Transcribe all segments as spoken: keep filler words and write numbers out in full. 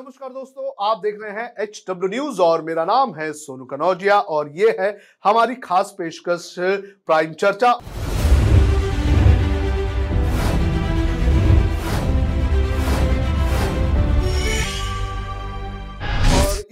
नमस्कार दोस्तों, आप देख रहे हैं एच डब्ल्यू न्यूज़ और मेरा नाम है सोनू कनौजिया और ये है हमारी खास पेशकश प्राइम चर्चा।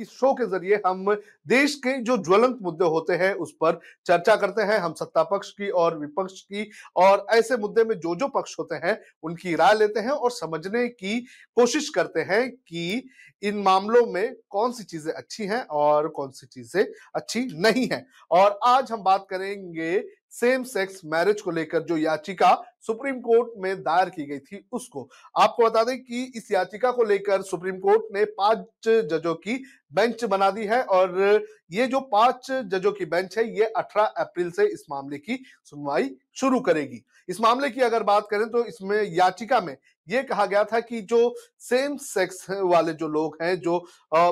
इस शो के जरिए हम देश के जो ज्वलंत मुद्दे होते हैं उस पर चर्चा करते हैं। हम सत्ता पक्ष की और विपक्ष की और ऐसे मुद्दे में जो जो पक्ष होते हैं उनकी राय लेते हैं और समझने की कोशिश करते हैं कि इन मामलों में कौन सी चीजें अच्छी हैं और कौन सी चीजें अच्छी नहीं हैं। और आज हम बात करेंगे सेम सेक्स मैरिज को लेकर, जो याचिका सुप्रीम कोर्ट में दायर की गई थी उसको। आपको बता दें कि इस याचिका को लेकर सुप्रीम कोर्ट ने पांच जजों की बेंच बना दी है और ये जो पांच जजों की बेंच है ये अठारह अप्रैल से इस मामले की सुनवाई शुरू करेगी। इस मामले की अगर बात करें तो इसमें याचिका में ये कहा गया था कि जो सेम सेक्स वाले जो लोग हैं, जो आ,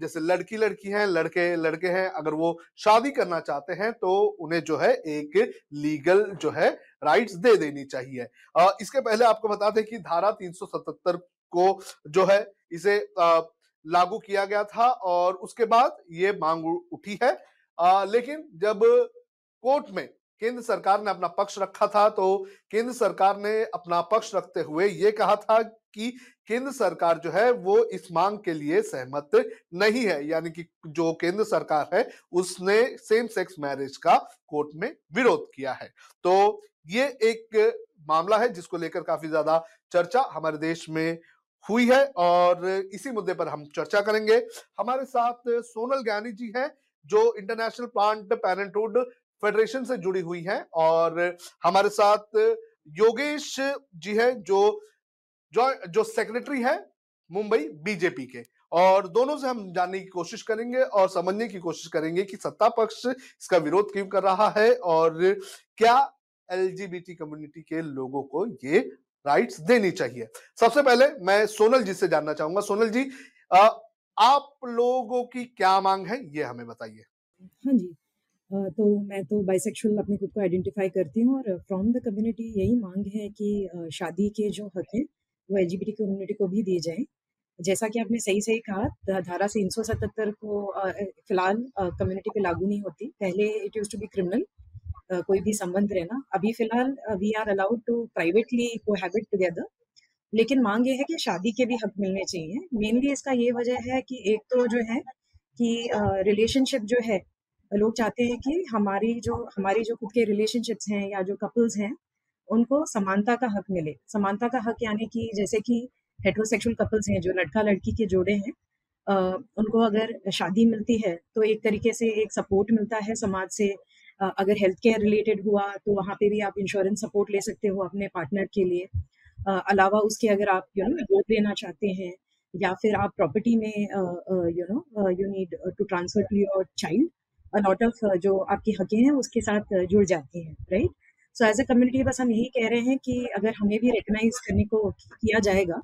जैसे लड़की लड़की हैं, लड़के लड़के हैं, अगर वो शादी करना चाहते हैं तो उन्हें जो है एक लीगल जो है राइट्स दे देनी चाहिए। आ, इसके पहले आपको बताते हैं कि धारा तीन सौ सतहत्तर को जो है इसे आ, लागू किया गया था और उसके बाद ये मांग उठी है। आ, लेकिन जब कोर्ट में केंद्र सरकार ने अपना पक्ष रखा था तो केंद्र सरकार ने अपना पक्ष रखते हुए ये कहा था कि केंद्र सरकार जो है वो इस मांग के लिए सहमत नहीं है, यानी कि जो केंद्र सरकार है उसने सेम सेक्स मैरिज का कोर्ट में विरोध किया है। तो ये एक मामला है जिसको लेकर काफी ज्यादा चर्चा हमारे देश में हुई है और इसी मुद्दे पर हम चर्चा करेंगे। हमारे साथ सोनल ज्ञानी जी हैं जो इंटरनेशनल प्लांट पेरेंटहुड फेडरेशन से जुड़ी हुई हैं और हमारे साथ योगेश जी हैं जो जो, जो सेक्रेटरी है मुंबई बीजेपी के। और दोनों से हम जानने की कोशिश करेंगे और समझने की कोशिश करेंगे कि सत्ता पक्ष इसका विरोध क्यों कर रहा है और क्या एलजीबीटी कम्युनिटी के लोगों को ये राइट्स देनी चाहिए। सबसे पहले मैं सोनल जी से जानना चाहूंगा। सोनल जी, आप लोगों की क्या मांग है ये हमें बताइए। हाँ जी, तो मैं तो बाइसेक्सुअल अपने खुद को आइडेंटिफाई करती हूँ और फ्रॉम द कम्युनिटी यही मांग है कि शादी के जो हक हैं वो एलजीबीटी कम्युनिटी को भी दिए जाएं। जैसा कि आपने सही सही कहा, धारा तीन सौ सतहत्तर को फिलहाल कम्युनिटी पे लागू नहीं होती। पहले it used to be criminal कोई भी संबंध रहना, अभी फिलहाल we are allowed to privately cohabit together. लेकिन मांग ये है कि शादी के भी हक मिलने चाहिए। मेनली इसका ये वजह है कि एक तो जो है कि रिलेशनशिप जो है, लोग चाहते हैं कि हमारी जो हमारी जो खुद के रिलेशनशिप्स हैं या जो कपल्स हैं उनको समानता का हक मिले। समानता का हक यानी कि जैसे कि हेट्रोसेक्सुअल कपल्स हैं, जो लड़का लड़की के जोड़े हैं, उनको अगर शादी मिलती है तो एक तरीके से एक सपोर्ट मिलता है समाज से। अगर हेल्थ केयर रिलेटेड हुआ तो वहाँ पे भी आप इंश्योरेंस सपोर्ट ले सकते हो अपने पार्टनर के लिए। अलावा उसके अगर आप यू नो वोट लेना चाहते हैं या फिर आप प्रॉपर्टी में you know you need to transfer to your child, lot of जो आपकी हकें हैं उसके साथ जुड़ जाती हैं, right. So as a community बस हम यही कह रहे हैं कि अगर हमें भी रिकग्नाइज करने को किया जाएगा,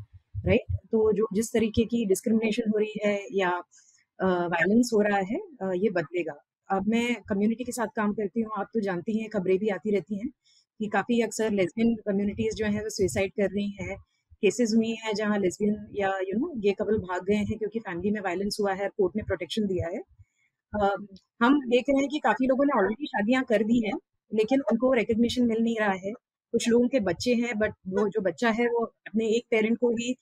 राइट right? तो जो जिस तरीके की डिस्क्रिमिनेशन हो रही है या वायलेंस uh, हो रहा है uh, ये बदलेगा। अब मैं कम्युनिटी के साथ काम करती हूँ, आप तो जानती हैं, खबरें भी आती रहती हैं कि काफ़ी अक्सर लेस्बियन कम्युनिटीज़ जो हैं वो सुसाइड कर रही हैं। केसेस हुई हैं जहाँ लेस्बियन या यू नो गे कपल भाग गए हैं क्योंकि फैमिली में वायलेंस हुआ है, कोर्ट ने प्रोटेक्शन दिया है। Uh, हम देख रहे हैं कि काफी लोगों ने ऑलरेडी शादियां कर दी हैं लेकिन उनको रिकग्निशन मिल नहीं रहा है। कुछ लोगों के बच्चे हैं बट वो जो बच्चा है वो अपने एक पेरेंट को ही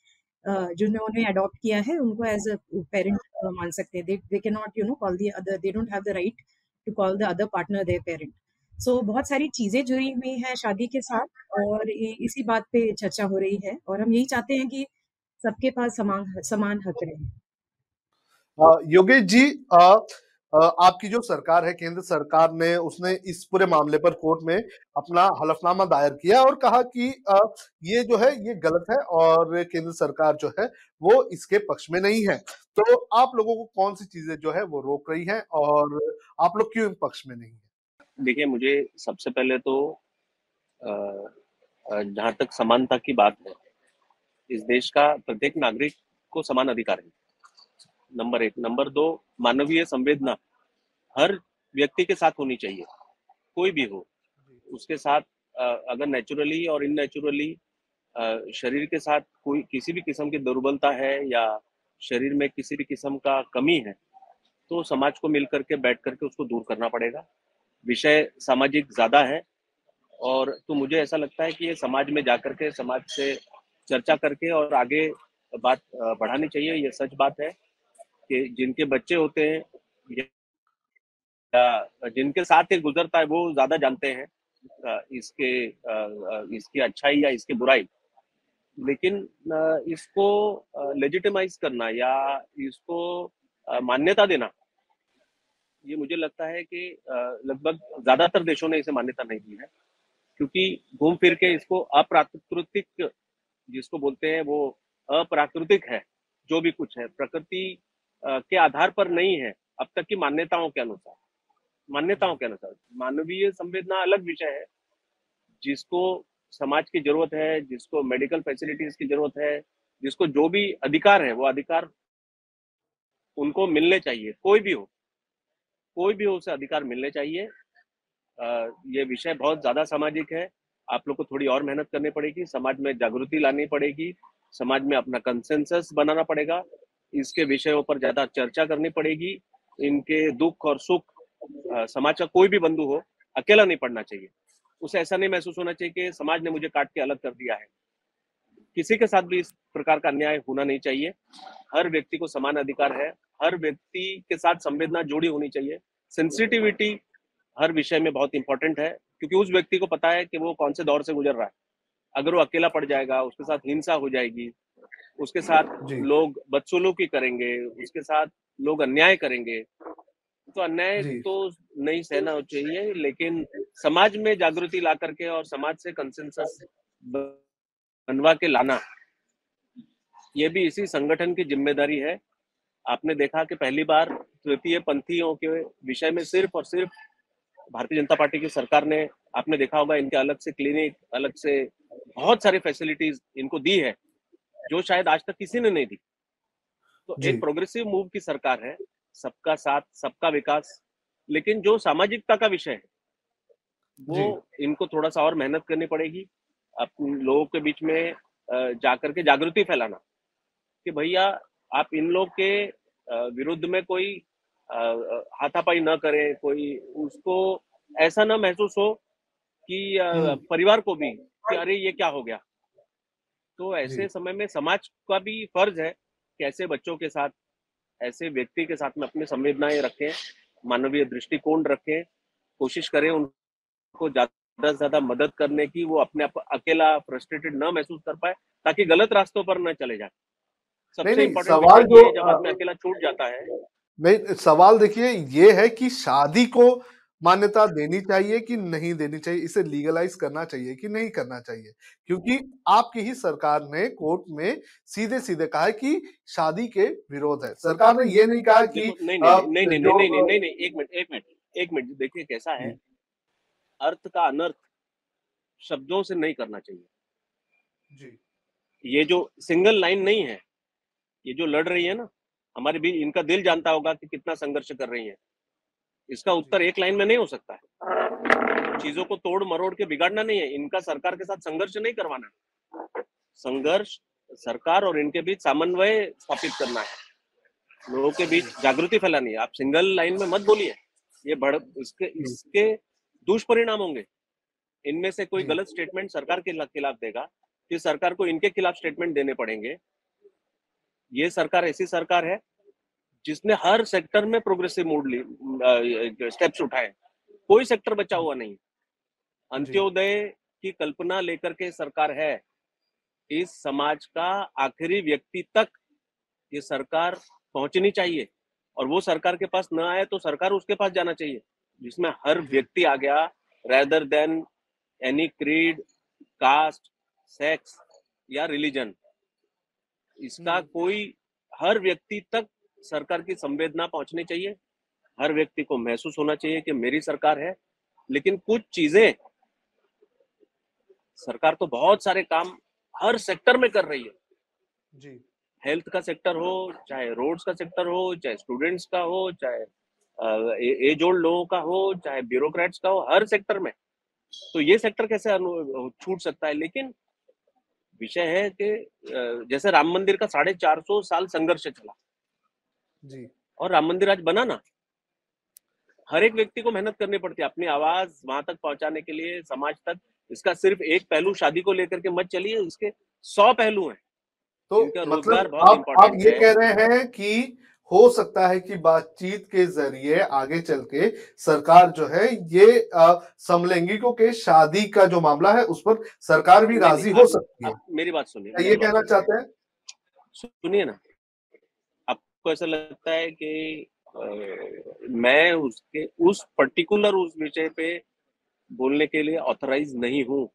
uh, जिन्होंने अडॉप्ट किया है उनको एज अ पेरेंट मान सकते हैं। They can not you know call the other, they don't have the right to call the other partner their parent. So बहुत सारी चीजें जुड़ी हुई हैं शादी के साथ और इसी बात पे चर्चा हो रही है और हम यही चाहते हैं कि सबके पास समान समान हक रहे। योगेश जी, आ... आपकी जो सरकार है, केंद्र सरकार ने उसने इस पूरे मामले पर कोर्ट में अपना हलफनामा दायर किया और कहा कि ये जो है ये गलत है और केंद्र सरकार जो है वो इसके पक्ष में नहीं है। तो आप लोगों को कौन सी चीजें जो है वो रोक रही हैं और आप लोग क्यों पक्ष में नहीं है? देखिए, मुझे सबसे पहले तो जहां तक समानता की बात है, इस देश का प्रत्येक नागरिक को समान अधिकार है, नंबर एक। नंबर दो, मानवीय संवेदना हर व्यक्ति के साथ होनी चाहिए, कोई भी हो उसके साथ। अगर नेचुरली और इननेचुरली शरीर के साथ कोई किसी भी किस्म की दुर्बलता है या शरीर में किसी भी किस्म का कमी है तो समाज को मिलकर के बैठ करके उसको दूर करना पड़ेगा। विषय सामाजिक ज्यादा है और तो मुझे ऐसा लगता है कि ये समाज में जाकर के समाज से चर्चा करके और आगे बात बढ़ानी चाहिए। ये सच बात है कि जिनके बच्चे होते हैं या जिनके साथ ये गुजरता है वो ज्यादा जानते हैं इसके इसकी अच्छाई या इसकी बुराई, लेकिन इसको लेजिटिमाइज करना या इसको मान्यता देना, ये मुझे लगता है कि लगभग ज्यादातर देशों ने इसे मान्यता नहीं दी है, क्योंकि घूम फिर के इसको अप्राकृतिक जिसको बोलते हैं वो अप्राकृतिक है। जो भी कुछ है प्रकृति के आधार पर नहीं है अब तक की मान्यताओं के अनुसार। मान्यताओं के अनुसार मानवीय संवेदना अलग विषय है जिसको समाज की जरूरत है, जिसको मेडिकल फैसिलिटीज की जरूरत है, जिसको जो भी अधिकार है वो अधिकार उनको मिलने चाहिए। कोई भी हो कोई भी हो उसे अधिकार मिलने चाहिए। ये विषय बहुत ज्यादा सामाजिक है, आप लोग को थोड़ी और मेहनत करनी पड़ेगी, समाज में जागृति लानी पड़ेगी, समाज में अपना कंसेंसस बनाना पड़ेगा, इसके विषयों पर ज्यादा चर्चा करनी पड़ेगी। इनके दुख और सुख समाज का कोई भी बंधु हो अकेला नहीं पड़ना चाहिए, उसे ऐसा नहीं महसूस होना चाहिए कि समाज ने मुझे काट के अलग कर दिया है। किसी के साथ भी इस प्रकार का अन्याय होना नहीं चाहिए। हर व्यक्ति को समान अधिकार है, हर व्यक्ति के साथ संवेदना जुड़ी होनी चाहिए। सेंसिटिविटी हर विषय में बहुत इंपॉर्टेंट है, क्योंकि उस व्यक्ति को पता है कि वो कौन से दौर से गुजर रहा है। अगर वो अकेला पड़ जाएगा, उसके साथ हिंसा हो जाएगी, उसके साथ लोग बदसलूकी करेंगे, उसके साथ लोग अन्याय करेंगे, तो अन्याय तो नहीं सहना चाहिए, लेकिन समाज में जागृति ला करके और समाज से कंसेंसस बनवा के लाना, ये भी इसी संगठन की जिम्मेदारी है। आपने देखा कि पहली बार तृतीय पंथियों के विषय में सिर्फ और सिर्फ भारतीय जनता पार्टी की सरकार ने, आपने देखा होगा, इनके अलग से क्लिनिक, अलग से बहुत सारी फैसिलिटीज इनको दी है जो शायद आज तक किसी ने नहीं दी। तो एक प्रोग्रेसिव मूव की सरकार है, सबका साथ सबका विकास, लेकिन जो सामाजिकता का विषय है वो इनको थोड़ा सा और मेहनत करनी पड़ेगी। अपने लोगों के बीच में जाकर के जागृति फैलाना कि भैया आप इन लोग के विरुद्ध में कोई हाथापाई न करें, कोई उसको ऐसा ना महसूस हो कि परिवार को भी कि अरे ये क्या हो गया। तो ऐसे समय में समाज का भी फर्ज है कि ऐसे बच्चों के साथ, ऐसे व्यक्ति के साथ में अपनी संवेदनाएं रखें, मानवीय दृष्टिकोण रखें, कोशिश करें उनको ज्यादा से ज्यादा मदद करने की, वो अपने आप अकेला फ्रस्ट्रेटेड ना महसूस कर पाए, ताकि गलत रास्तों पर न चले जाए। सबसे इम्पोर्टेंट जो जब आदमी अकेला छूट जाता है। नहीं, सवाल देखिए ये है कि शादी को मान्यता देनी चाहिए कि नहीं देनी चाहिए, इसे लीगलाइज करना चाहिए कि नहीं करना चाहिए, क्योंकि आपकी ही सरकार ने कोर्ट में सीधे सीधे कहा है कि शादी के विरोध है। सरकार ने ये नहीं कहा कि नहीं नहीं नहीं नहीं नहीं नहीं एक मिनट एक मिनट एक मिनट देखिए कैसा है। अर्थ का अनर्थ शब्दों से नहीं करना चाहिए जी। ये जो सिंगल लाइन नहीं है, ये जो लड़ रही है ना हमारे बीच, इनका दिल जानता होगा कि कितना संघर्ष कर रही है। इसका उत्तर एक लाइन में नहीं हो सकता है। चीजों को तोड़ मरोड़ के बिगाड़ना नहीं है, इनका सरकार के साथ संघर्ष नहीं करवाना है। संघर्ष सरकार और इनके बीच समन्वय स्थापित करना है, लोगों के बीच जागृति फैलानी है। आप सिंगल लाइन में मत बोलिए, ये बढ़ इसके इसके दुष्परिणाम होंगे। इनमें से कोई गलत स्टेटमेंट सरकार के खिलाफ देगा कि सरकार को इनके खिलाफ स्टेटमेंट देने पड़ेंगे। ये सरकार ऐसी सरकार है जिसने हर सेक्टर में प्रोग्रेसिव मोड ली, स्टेप्स उठाए, कोई सेक्टर बचा हुआ नहीं। अंत्योदय की कल्पना लेकर के सरकार है। इस समाज का आखिरी व्यक्ति तक ये सरकार पहुंचनी चाहिए, और वो सरकार के पास ना आए तो सरकार उसके पास जाना चाहिए जिसमें हर व्यक्ति आ गया, rather than any creed, caste, sex या रिलीजन। इसका कोई हर व्यक्ति तक सरकार की संवेदना पहुंचनी चाहिए, हर व्यक्ति को महसूस होना चाहिए कि मेरी सरकार है। लेकिन कुछ चीजें सरकार तो बहुत सारे काम हर सेक्टर में कर रही है जी। हेल्थ का सेक्टर हो, चाहे रोड्स का सेक्टर हो, चाहे स्टूडेंट्स का हो, चाहे एज ओल्ड लोगों का हो, चाहे ब्यूरोक्रेट्स का हो, हर सेक्टर में। तो ये सेक्टर कैसे छूट सकता है? लेकिन विषय है कि जैसे राम मंदिर का साढ़े चार सौ साल संघर्ष चला जी, और राम मंदिर आज बना ना। हर एक व्यक्ति को मेहनत करनी पड़ती है अपनी आवाज वहां तक पहुंचाने के लिए, समाज तक। इसका सिर्फ एक पहलू शादी को लेकर के मत चलिए, उसके सौ पहलू हैं। तो मतलब आप, आप ये कह रहे हैं कि हो सकता है कि बातचीत के जरिए आगे चल के सरकार जो है ये समलैंगिकों के शादी का जो मामला है उस पर सरकार भी राजी हो सकती है। मेरी बात सुनिए, ये कहना चाहते हैं, सुनिए ना। आपको ऐसा लगता है कि मैं उसके उस पर्टिकुलर उस विषय पे बोलने के लिए ऑथराइज नहीं हूं?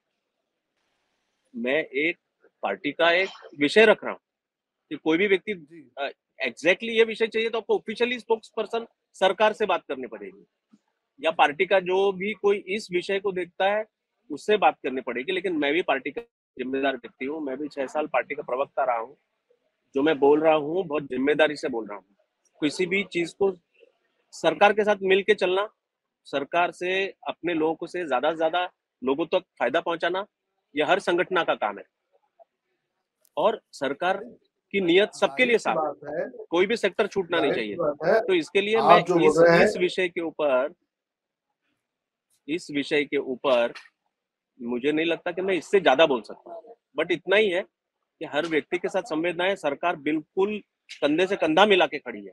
मैं एक पार्टी का एक विषय रख रहा हूं कि कोई भी व्यक्ति एग्जैक्टली ये विषय चाहिए तो आपको ऑफिशियली स्पोक्स पर्सन सरकार से बात करनी पड़ेगी, या पार्टी का जो भी कोई इस विषय को देखता है उससे बात करनी पड़ेगी। लेकिन मैं भी पार्टी का जिम्मेदार व्यक्ति हूँ, मैं भी छह साल पार्टी का प्रवक्ता रहा हूँ। जो मैं बोल रहा हूँ बहुत जिम्मेदारी से बोल रहा हूँ। किसी भी चीज को सरकार के साथ मिलके चलना, सरकार से अपने लोगों से ज्यादा से ज्यादा लोगों तक फायदा पहुंचाना, यह हर संगठन का काम है। और सरकार की नियत सबके लिए साफ है, कोई भी सेक्टर छूटना नहीं चाहिए। तो इसके लिए मैं इस, इस विषय के ऊपर इस विषय के ऊपर मुझे नहीं लगता कि मैं इससे ज्यादा बोल सकता, बट इतना ही है कि हर व्यक्ति के साथ संवेदनाएं। सरकार बिल्कुल कंधे से कंधा मिला के खड़ी है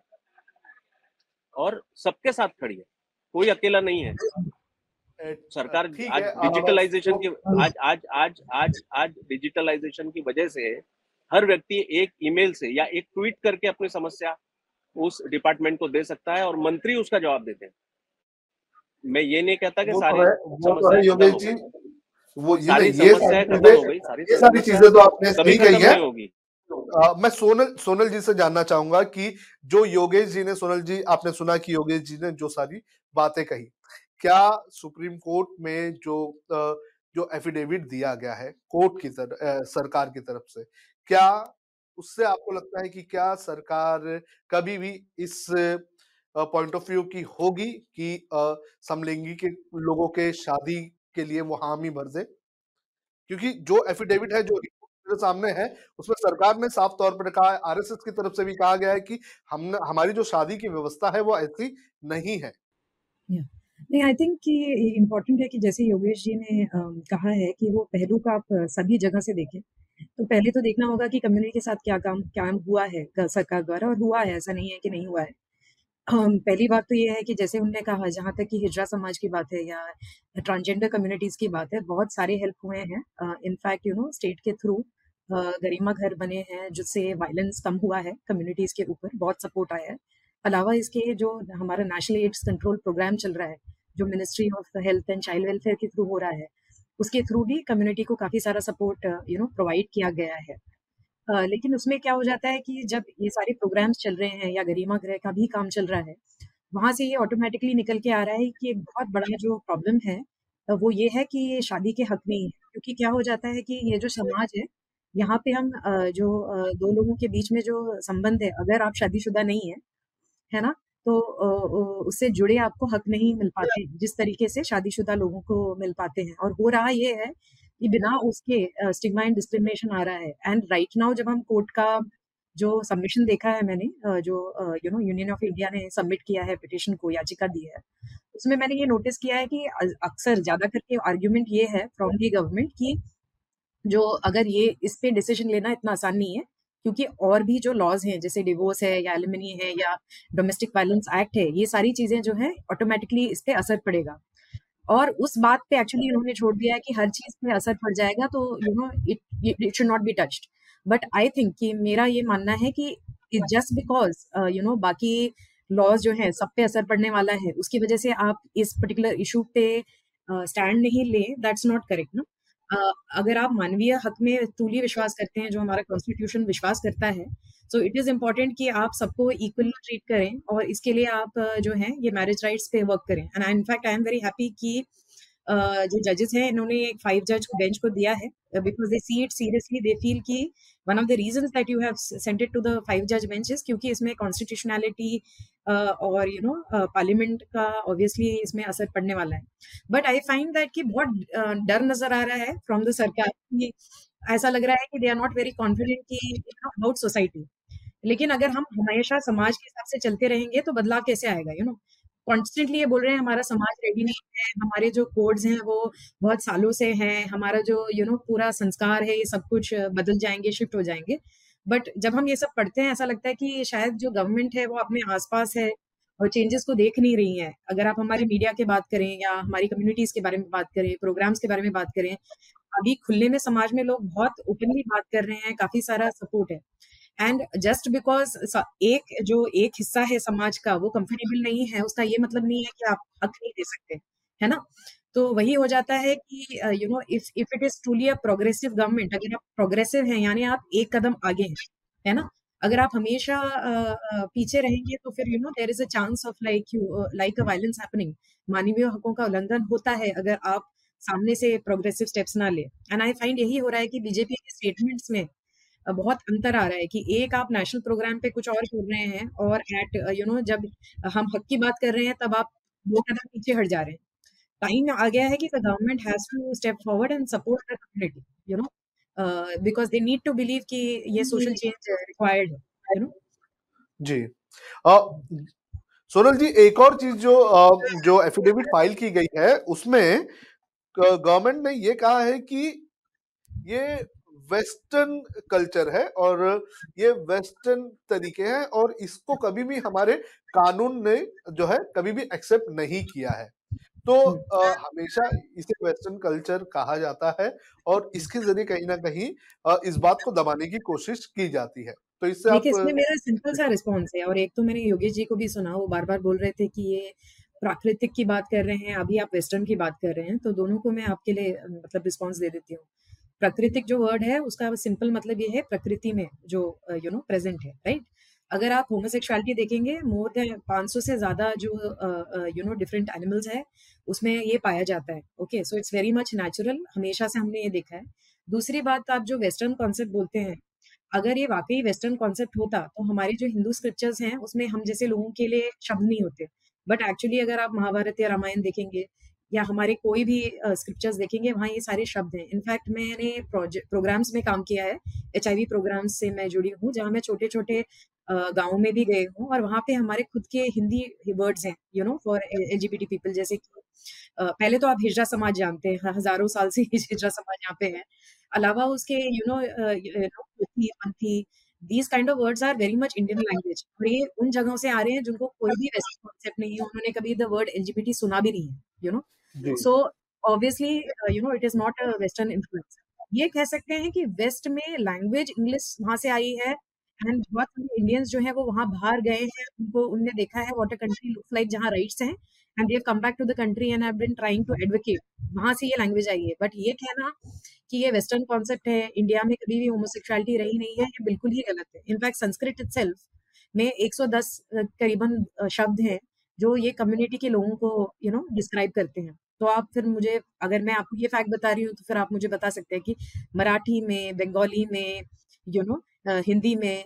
और सबके साथ खड़ी है, कोई अकेला नहीं है। सरकार आज डिजिटलाइजेशन की आज आज आज आज आज डिजिटलाइजेशन की वजह से हर व्यक्ति एक ईमेल से या एक ट्वीट करके अपनी समस्या उस डिपार्टमेंट को दे सकता है और मंत्री उसका जवाब देते हैं। मैं ये नहीं कहता कि सारी समस्या सारी चीजें तो आपने सभी कही है होगी। आ, मैं सोनल सोनल जी से जानना चाहूंगा कि जो योगेश जी ने, सोनल जी आपने सुना कि योगेश जी ने जो सारी बातें कही, क्या सुप्रीम कोर्ट में जो जो एफिडेविट दिया गया है कोर्ट की तरफ सरकार की तरफ से, क्या उससे आपको लगता है कि क्या सरकार कभी भी इस पॉइंट ऑफ व्यू की होगी कि समलिंगी के लोगों के शादी के लिए वो हामी भर दे? क्योंकि जो एफिडेविट है, जो सामने है, उसमें सरकार ने साफ तौर पर कहा है, आरएसएस की तरफ से भी कहा गया है कि हम हमारी जो शादी की व्यवस्था है वो ऐसी नहीं है। yeah. नहीं, आई थिंक कि इम्पोर्टेंट है कि जैसे योगेश जी ने आ, कहा है कि वो पहलू का आप सभी जगह से देखें। तो पहले तो देखना होगा कि कम्युनिटी के साथ क्या काम क्या हुआ है सरकार द्वारा, और हुआ है, ऐसा नहीं है कि नहीं हुआ है। Um, पहली बात तो ये है कि जैसे उन्होंने कहा, जहाँ तक कि हिजरा समाज की बात है या ट्रांसजेंडर कम्युनिटीज की बात है, बहुत सारे हेल्प हुए हैं। इनफैक्ट यू नो स्टेट के थ्रू uh, गरिमा घर बने हैं जिससे वायलेंस कम हुआ है कम्युनिटीज के ऊपर, बहुत सपोर्ट आया है। अलावा इसके जो हमारा नेशनल एड्स कंट्रोल प्रोग्राम चल रहा है जो ministry of health and child welfare के थ्रू हो रहा है, उसके थ्रू भी कम्युनिटी को काफ़ी सारा सपोर्ट यू नो प्रोवाइड किया गया है। Uh, लेकिन उसमें क्या हो जाता है कि जब ये सारे प्रोग्राम्स चल रहे हैं या गरिमा गृह का भी काम चल रहा है, वहाँ से ये ऑटोमेटिकली निकल के आ रहा है कि एक बहुत बड़ा जो प्रॉब्लम है वो ये है कि ये शादी के हक नहीं है। क्योंकि क्या हो जाता है कि ये जो समाज है, यहाँ पे हम जो दो लोगों के बीच में जो संबंध है, अगर आप शादीशुदा नहीं है, है ना, तो उससे जुड़े आपको हक नहीं मिल पाते जिस तरीके से शादीशुदा लोगों को मिल पाते हैं। और हो रहा ये है ये बिना उसके स्टिग्मा एंड डिस्क्रिमिनेशन आ रहा है। एंड राइट नाउ जब हम कोर्ट का जो सबमिशन देखा है मैंने, जो you know union of India ने सबमिट किया है पिटिशन को, याचिका दी है, उसमें मैंने ये नोटिस किया है कि अक्सर ज्यादा करके आर्ग्यूमेंट ये है फ्रॉम दी गवर्नमेंट कि जो अगर ये इस पे डिसीजन लेना इतना आसान नहीं है, क्योंकि और भी जो लॉज हैं जैसे डिवोर्स है या एलिमनी है या डोमेस्टिक वायलेंस एक्ट है, ये सारी चीजें जो है ऑटोमेटिकली इस पे असर पड़ेगा। और उस बात पे एक्चुअली इन्होंने छोड़ दिया है कि हर चीज पे असर पड़ जाएगा, तो you know it it should not be touched. But I think कि मेरा ये मानना है कि जस्ट बिकॉज यू नो बाकी लॉज जो है सब पे असर पड़ने वाला है, उसकी वजह से आप इस पर्टिकुलर इशू पे स्टैंड uh, नहीं लें, दैट्स नॉट करेक्ट ना। uh, अगर आप मानवीय हक में तूली विश्वास करते हैं, जो हमारा कॉन्स्टिट्यूशन विश्वास करता है, सो इट इज इम्पोर्टेंट कि आप सबको इक्वली ट्रीट करें, और इसके लिए आप जो है ये मैरिज राइट्स पे वर्क करें। And in fact I am very happy कि जो जजेस हैं इन्होंने एक फाइव जज बेंच को दिया है, because they see it seriously, they feel कि one of the reasons that you have sent it to the five जज बेंचेस, क्योंकि इसमें कॉन्स्टिट्यूशनैलिटी और यू नो पार्लियामेंट का ऑब्वियसली इसमें असर पड़ने वाला है। बट आई फाइंड दैट कि बहुत डर नजर आ रहा है फ्रॉम द सरकार, ऐसा लग रहा है कि they are not very confident की अबाउट सोसाइटी. लेकिन अगर हम हमेशा समाज के हिसाब से चलते रहेंगे तो बदलाव कैसे आएगा? यू नो कॉन्स्टेंटली ये बोल रहे हैं हमारा समाज रेडी नहीं है, हमारे जो कोड्स हैं वो बहुत सालों से हैं, हमारा जो यू you नो know, पूरा संस्कार है ये सब कुछ बदल जाएंगे, शिफ्ट हो जाएंगे. बट जब हम ये सब पढ़ते हैं ऐसा लगता है कि शायद जो गवर्नमेंट है वो अपने आसपास है और चेंजेस को देख नहीं रही है. अगर आप हमारे मीडिया की बात करें या हमारी कम्युनिटीज के बारे में बात करें, प्रोग्राम्स के बारे में बात करें, अभी खुले में समाज में लोग बहुत ओपनली बात कर रहे हैं, काफी सारा सपोर्ट है. एंड जस्ट बिकॉज एक जो एक हिस्सा है समाज का वो कंफर्टेबल नहीं है, उसका ये मतलब नहीं है कि आप हक नहीं दे सकते, है ना. तो वही हो जाता है कि you know if if it is truly a progressive government, अगर आप प्रोग्रेसिव हैं यानी आप एक कदम आगे हैं, है ना. अगर आप हमेशा uh, पीछे रहेंगे तो फिर you know there is a chance of like you like a violence happening. मानवीय हकों का उल्लंघन होता है अगर आप सामने से प्रोग्रेसिव स्टेप्स ना ले. एंड आई फाइंड यही हो रहा है कि बीजेपी के स्टेटमेंट्स में बहुत अंतर आ रहा है कि एक आप नेशनल प्रोग्राम पे कुछ और बोल रहे हैं और एट यू नो जब हम हक की बात कर रहे हैं तब आप दो कदम पीछे हट जा रहे हैं. टाइम आ गया है कि the government has to step forward and support the community, you know, because they need to believe कि ये सोशल चेंज रिक्वायर्ड है, यू नो. जी सोनल जी, एक और चीज जो uh, जो एफिडेविट फाइल की गई है उसमें गवर्नमेंट ने ये कहा है कि ये वेस्टर्न कल्चर है और ये वेस्टर्न तरीके हैं और इसको कभी भी हमारे कानून ने जो है कभी भी एक्सेप्ट नहीं किया है. तो आ, हमेशा इसे वेस्टर्न कल्चर कहा जाता है और इसके जरिए कहीं ना कहीं आ, इस बात को दबाने की कोशिश की जाती है. तो इससे आप... इसमें मेरा सिंपल सा रिस्पॉन्स है. और एक तो मैंने योगेश जी को भी सुना, वो बार बार बोल रहे थे कि ये प्राकृतिक की बात कर रहे हैं, अभी आप वेस्टर्न की बात कर रहे हैं. तो दोनों को मैं आपके लिए मतलब रिस्पॉन्स दे देती हूँ. प्राकृतिक जो वर्ड है उसका सिंपल मतलब ये है प्रकृति में जो यू नो प्रेजेंट है, राइट. अगर आप होमोसेक्सुअलिटी देखेंगे मोर देन पाँच सौ से ज्यादा जो यू नो डिफरेंट एनिमल्स है उसमें ये पाया जाता है. Okay, so it's very much natural, हमेशा से हमने ये देखा है. दूसरी बात, आप जो वेस्टर्न कॉन्सेप्ट बोलते हैं, अगर ये वाकई वेस्टर्न कॉन्सेप्ट होता तो हमारे जो हिंदू स्क्रिप्चर्स हैं उसमें हम जैसे लोगों के लिए शब्द नहीं होते. बट एक्चुअली अगर आप महाभारत या रामायण देखेंगे या हमारे कोई भी स्क्रिप्चर्स uh, देखेंगे, वहाँ ये सारे शब्द हैं. इनफैक्ट मैंने प्रोग्राम्स में काम किया है, एच आई वी प्रोग्राम्स से मैं जुड़ी हूँ, जहाँ मैं छोटे छोटे uh, गाँव में भी गए हूँ और वहाँ पे हमारे खुद के हिंदी वर्ड्स हैं, you know, for L G B T people. जैसे कि uh, पहले तो आप हिजरा समाज जानते हैं, हजारों साल से हिजरा समाज यहाँ पे है. अलावा उसके यू नो पंथी, these kind of words are very much Indian language और ये उन जगहों से आ रहे हैं जिनको कोई भी वैसे कॉन्सेप्ट नहीं है. उन्होंने कभी the word L G B T सुना भी नहीं है, you know. So obviously, uh, you know, it is not a Western influence. ये कह सकते हैं कि वेस्ट में लैंग्वेज इंग्लिश वहाँ से आई है एंड बहुत सारे इंडियंस जो है वो वहाँ बाहर गए हैं, उनको उनने देखा है what a country looks like जहाँ राइट्स हैं and they have come back to the country and have been trying to advocate. वहाँ से ये लैंग्वेज आई है. बट ये कहना कि ये वेस्टर्न कॉन्सेप्ट है, इंडिया में कभी भी होमोसेक्सुअलिटी रही नहीं है, ये बिल्कुल ही गलत है. इनफैक्ट संस्कृत इटसेल्फ में एक सौ दस करीबन शब्द हैं जो ये कम्युनिटी के लोगों को यू नो डिस्क्राइब करते हैं. तो आप फिर मुझे, अगर मैं आपको ये फैक्ट बता रही हूँ तो फिर आप मुझे बता सकते हैं कि मराठी में, बंगाली में, यू नो हिंदी में,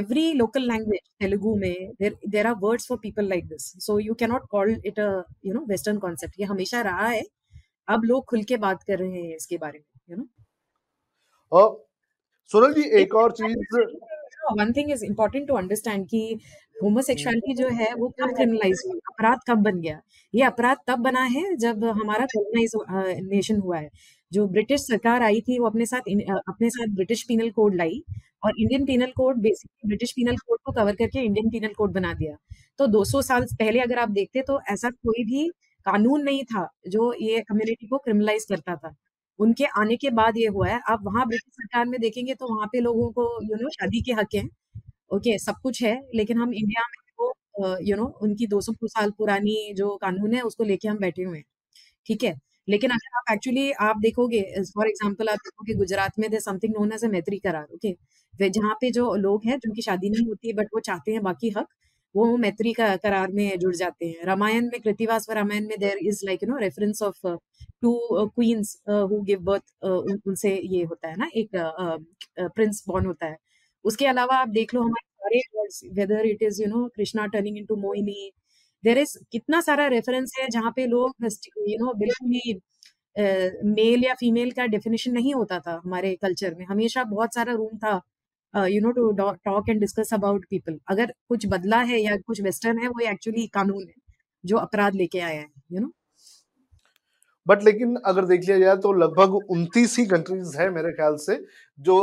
एवरी लोकल लैंग्वेज, तेलुगू में, there there are words for people like this. So you can not call it a you know western concept. ये हमेशा रहा है, अब लोग खुल के बात कर रहे हैं इसके बारे में, यू नो. और सोनल जी, एक और चीज, one thing is important to understand कि होमोसेक्सुअलिटी जो है वो कब क्रिमिनलाइज हुआ, अपराध कब बन गया. ये अपराध तब बना है जब हमारा कॉलोनाइजेशन हुआ है. जो ब्रिटिश सरकार आई थी वो अपने साथ अपने साथ ब्रिटिश पीनल कोड लाई और Indian penal code basically British penal code को कवर करके इंडियन पीनल कोड बना दिया. तो दो सौ साल पहले अगर आप देखते तो ऐसा कोई भी कानून नहीं था जो ये कम्युनिटी को क्रिमिनलाइज करता था. उनके आने के बाद ये हुआ है. आप वहाँ ब्रिटिश सरकार में देखेंगे तो वहाँ पे लोगों को यू नो शादी के हक हैं, ओके, सब कुछ है. लेकिन हम इंडिया में वो यू नो उनकी दो सौ साल पुरानी जो कानून है उसको लेके हम बैठे हुए हैं, ठीक है. लेकिन अगर आप एक्चुअली आप देखोगे, फॉर एग्जाम्पल आप देखोगे गुजरात में they something known as a मैत्री करार, ओके, जहाँ पे जो लोग हैं जिनकी शादी नहीं होती बट वो चाहते हैं बाकी हक, वो मैत्री का करार में जुड़ जाते हैं. रामायण में, कृतिवास रामायण में, there is like you know reference of two queens who give birth. उनसे ये होता है ना, एक प्रिंस बॉर्न होता है. उसके अलावा आप देख लो हमारे सारे whether it is you know Krishna turning into Mohini, there is कितना सारा रेफरेंस है जहाँ पे लोग यू नो बिल्कुल ही मेल या फीमेल का डेफिनेशन नहीं होता था हमारे कल्चर में, हमेशा बहुत सारा रूम था you know to talk and discuss about people. अगर कुछ बदला है या कुछ वेस्टर्न है, वो एक्चुअली कानून है जो अपराध लेके आया है यू नो। बट लेकिन अगर देख लिया जाए तो लगभग उनतीस ही कंट्रीज है मेरे ख्याल से जो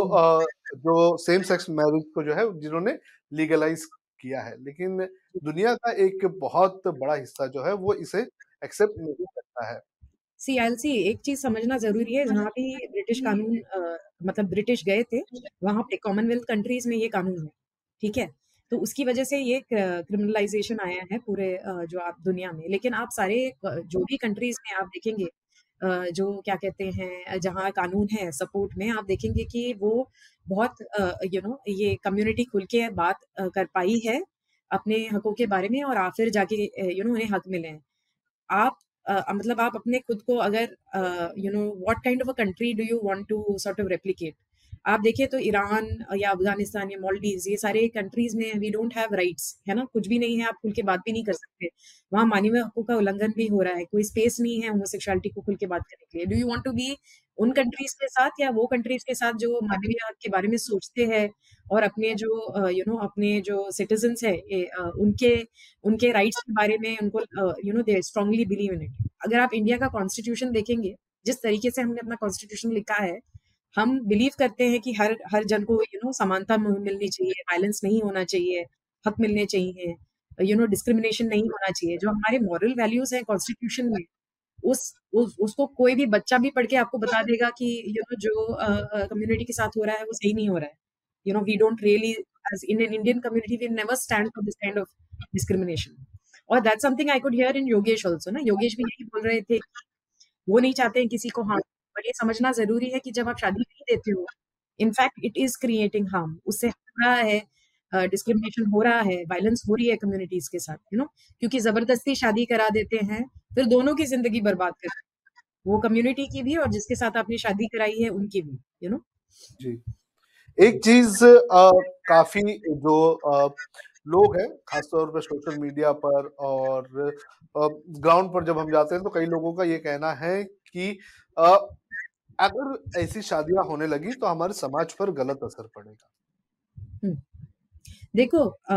जो सेम सेक्स मैरिज को जो है जिन्होंने लीगलाइज किया है, लेकिन दुनिया का एक बहुत बड़ा हिस्सा जो है वो इसे एक्सेप्ट नहीं करता है। सी एल सी एक चीज समझना जरूरी है, जहाँ भी ब्रिटिश कानून आ, मतलब ब्रिटिश गए थे वहाँ पे कॉमनवेल्थ कंट्रीज में ये कानून है, ठीक है, तो उसकी वजह से ये क्रिमिनलाइजेशन आया है पूरे जो आप दुनिया में। लेकिन आप सारे जो भी कंट्रीज में आप देखेंगे जो क्या कहते हैं जहाँ कानून है सपोर्ट में, आप देखेंगे कि वो बहुत यू नो ये कम्युनिटी खुल के बात कर पाई है अपने हकों के बारे में, और आखिर जाके यू नो उन्हें हक मिले हैं। आप आ, मतलब आप अपने खुद को अगर you know what kind of a country do you want to sort of replicate, आप देखिए तो ईरान या अफगानिस्तान या मोलडीव ये सारे कंट्रीज में वी डोंट हैव राइट्स, है ना, कुछ भी नहीं है, आप खुल के बात भी नहीं कर सकते, वहाँ मानवीय हकों का उल्लंघन भी हो रहा है, कोई स्पेस नहीं है होमोसेक्सुअलिटी को खुल के बात करने के लिए। Do you want to be उन कंट्रीज के साथ या वो कंट्रीज के साथ जो मानवीय हक के बारे में सोचते हैं और अपने जो यू नो अपने जो सिटीजन्स है उनके उनके राइट्स के बारे में उनको you know they strongly believe in it. अगर आप इंडिया का कॉन्स्टिट्यूशन देखेंगे, जिस तरीके से हमने अपना कॉन्स्टिट्यूशन लिखा है, हम बिलीव करते हैं कि हर हर जन को यू नो समानता मिलनी चाहिए, वायलेंस नहीं होना चाहिए, हक मिलने चाहिए, यू नो डिस्क्रिमिनेशन नहीं होना चाहिए। जो हमारे मॉरल वैल्यूज हैं कॉन्स्टिट्यूशन में, उस, उस उसको कोई भी बच्चा भी पढ़ के आपको बता देगा कि यू नो जो कम्युनिटी के साथ हो रहा है वो सही नहीं हो रहा है। You know we don't really as in an Indian community we never stand for this kind of discrimination. और that something I could hear in Yogesh also ना, योगेश भी यही बोल रहे थे, वो नहीं चाहते हैं किसी को हार्म। ये समझना जरूरी है कि जब आप शादी नहीं देते हो, in fact it is creating harm, उससे हो रहा है डिस्क्रिमिनेशन, हो रहा है वायलेंस, हो रही है कम्युनिटीज के साथ यू नो, क्योंकि जबरदस्ती शादी करा देते हैं, फिर दोनों की जिंदगी बर्बाद कर देते हैं, वो कम्युनिटी की भी और जिसके साथ आपने शादी कराई है उनकी भी यू नो। जी, एक चीज काफी जो आ, लोग हैं खासतौर पर सोशल मीडिया पर और ग्राउंड पर जब हम जाते हैं तो कई लोगों का ये कहना है कि आ, अगर ऐसी शादियां होने लगी तो हमारे समाज पर गलत असर पड़ेगा। देखो आ,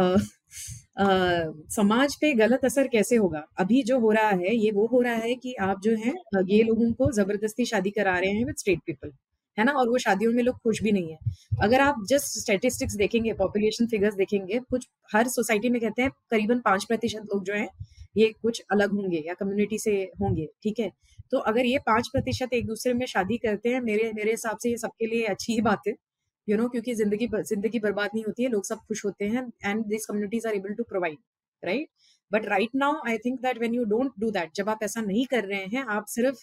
आ, समाज पे गलत असर कैसे होगा? अभी जो हो रहा है ये वो हो रहा है कि आप जो है ये लोगों को जबरदस्ती शादी करा रहे हैं विद स्ट्रेट पीपल, है ना, और वो शादियों में लोग खुश भी नहीं है। अगर आप जस्ट स्टेटिस्टिक्स देखेंगे, पॉपुलेशन फिगर्स देखेंगे, कुछ हर सोसाइटी में कहते हैं करीबन पांच प्रतिशत लोग जो है ये कुछ अलग होंगे या कम्युनिटी से होंगे, ठीक है। तो अगर ये पांच प्रतिशत एक दूसरे में शादी करते हैं, मेरे मेरे हिसाब से ये सबके लिए अच्छी ही बात है यू नो, क्योंकि जिंदगी जिंदगी बर्बाद नहीं होती है, लोग सब खुश होते हैं and this communities are able to provide, right. But right now I think that when you don't do that, जब आप ऐसा नहीं कर रहे हैं, आप सिर्फ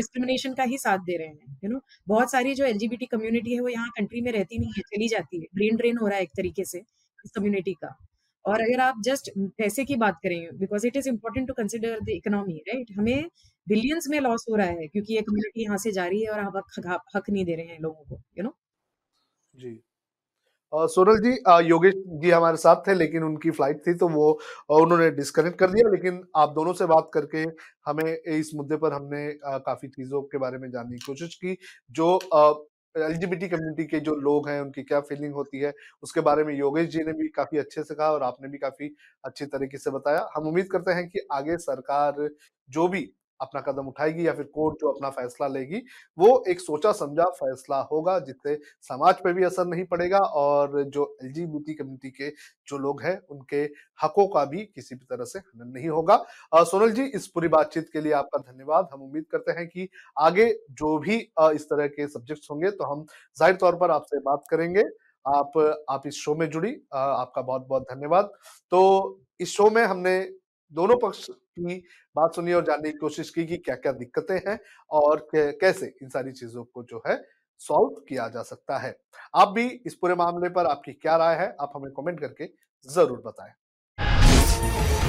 डिस्क्रिमिनेशन का ही साथ दे रहे हैं यू नो। बहुत सारी जो एलजीबीटी कम्युनिटी है वो यहाँ कंट्री में रहती नहीं है, चली जाती है, ब्रेन ड्रेन हो रहा है एक तरीके से इस कम्युनिटी का। और अगर आप जस्ट पैसे की बात करेंगे, because it is important to consider the economy, right, हमें बिलियंस में लॉस हो रहा है क्योंकि ये कम्युनिटी यहाँ से जा रही है और आप हक, हक नहीं दे रहे हैं लोगों को यू नो। जी सोनल जी, योगेश जी हमारे साथ थे लेकिन उनकी फ्लाइट थी तो वो उन्होंने डिस्कनेक्ट कर दिया, लेकिन आप दोनों से बात करके हमें इस मुद्दे पर हमने काफी चीजों के बारे में जानने की कोशिश की, जो एलजीबीटी कम्युनिटी के जो लोग हैं उनकी क्या फीलिंग होती है उसके बारे में योगेश जी ने भी काफी अच्छे से कहा और आपने भी काफी अच्छे तरीके से बताया। हम उम्मीद करते हैं कि आगे सरकार जो भी अपना कदम उठाएगी या फिर कोर्ट जो अपना फैसला लेगी वो एक सोचा समझा फैसला होगा जिससे समाज पे भी असर नहीं पड़ेगा और जो एलजीबीटी कम्युनिटी के जो लोग हैं उनके हकों का भी किसी भी तरह से हनन नहीं होगा। सोनल जी, इस पूरी बातचीत के लिए आपका धन्यवाद। हम उम्मीद करते हैं कि आगे जो भी इस तरह के सब्जेक्ट्स होंगे तो हम जाहिर तौर पर आपसे बात करेंगे। आप आप इस शो में जुड़ी, आपका बहुत बहुत धन्यवाद। तो इस शो में हमने दोनों पक्ष की बात सुनी और जानने की कोशिश की कि क्या क्या दिक्कतें हैं और कैसे इन सारी चीजों को जो है सॉल्व किया जा सकता है। आप भी इस पूरे मामले पर आपकी क्या राय है, आप हमें कमेंट करके जरूर बताएं।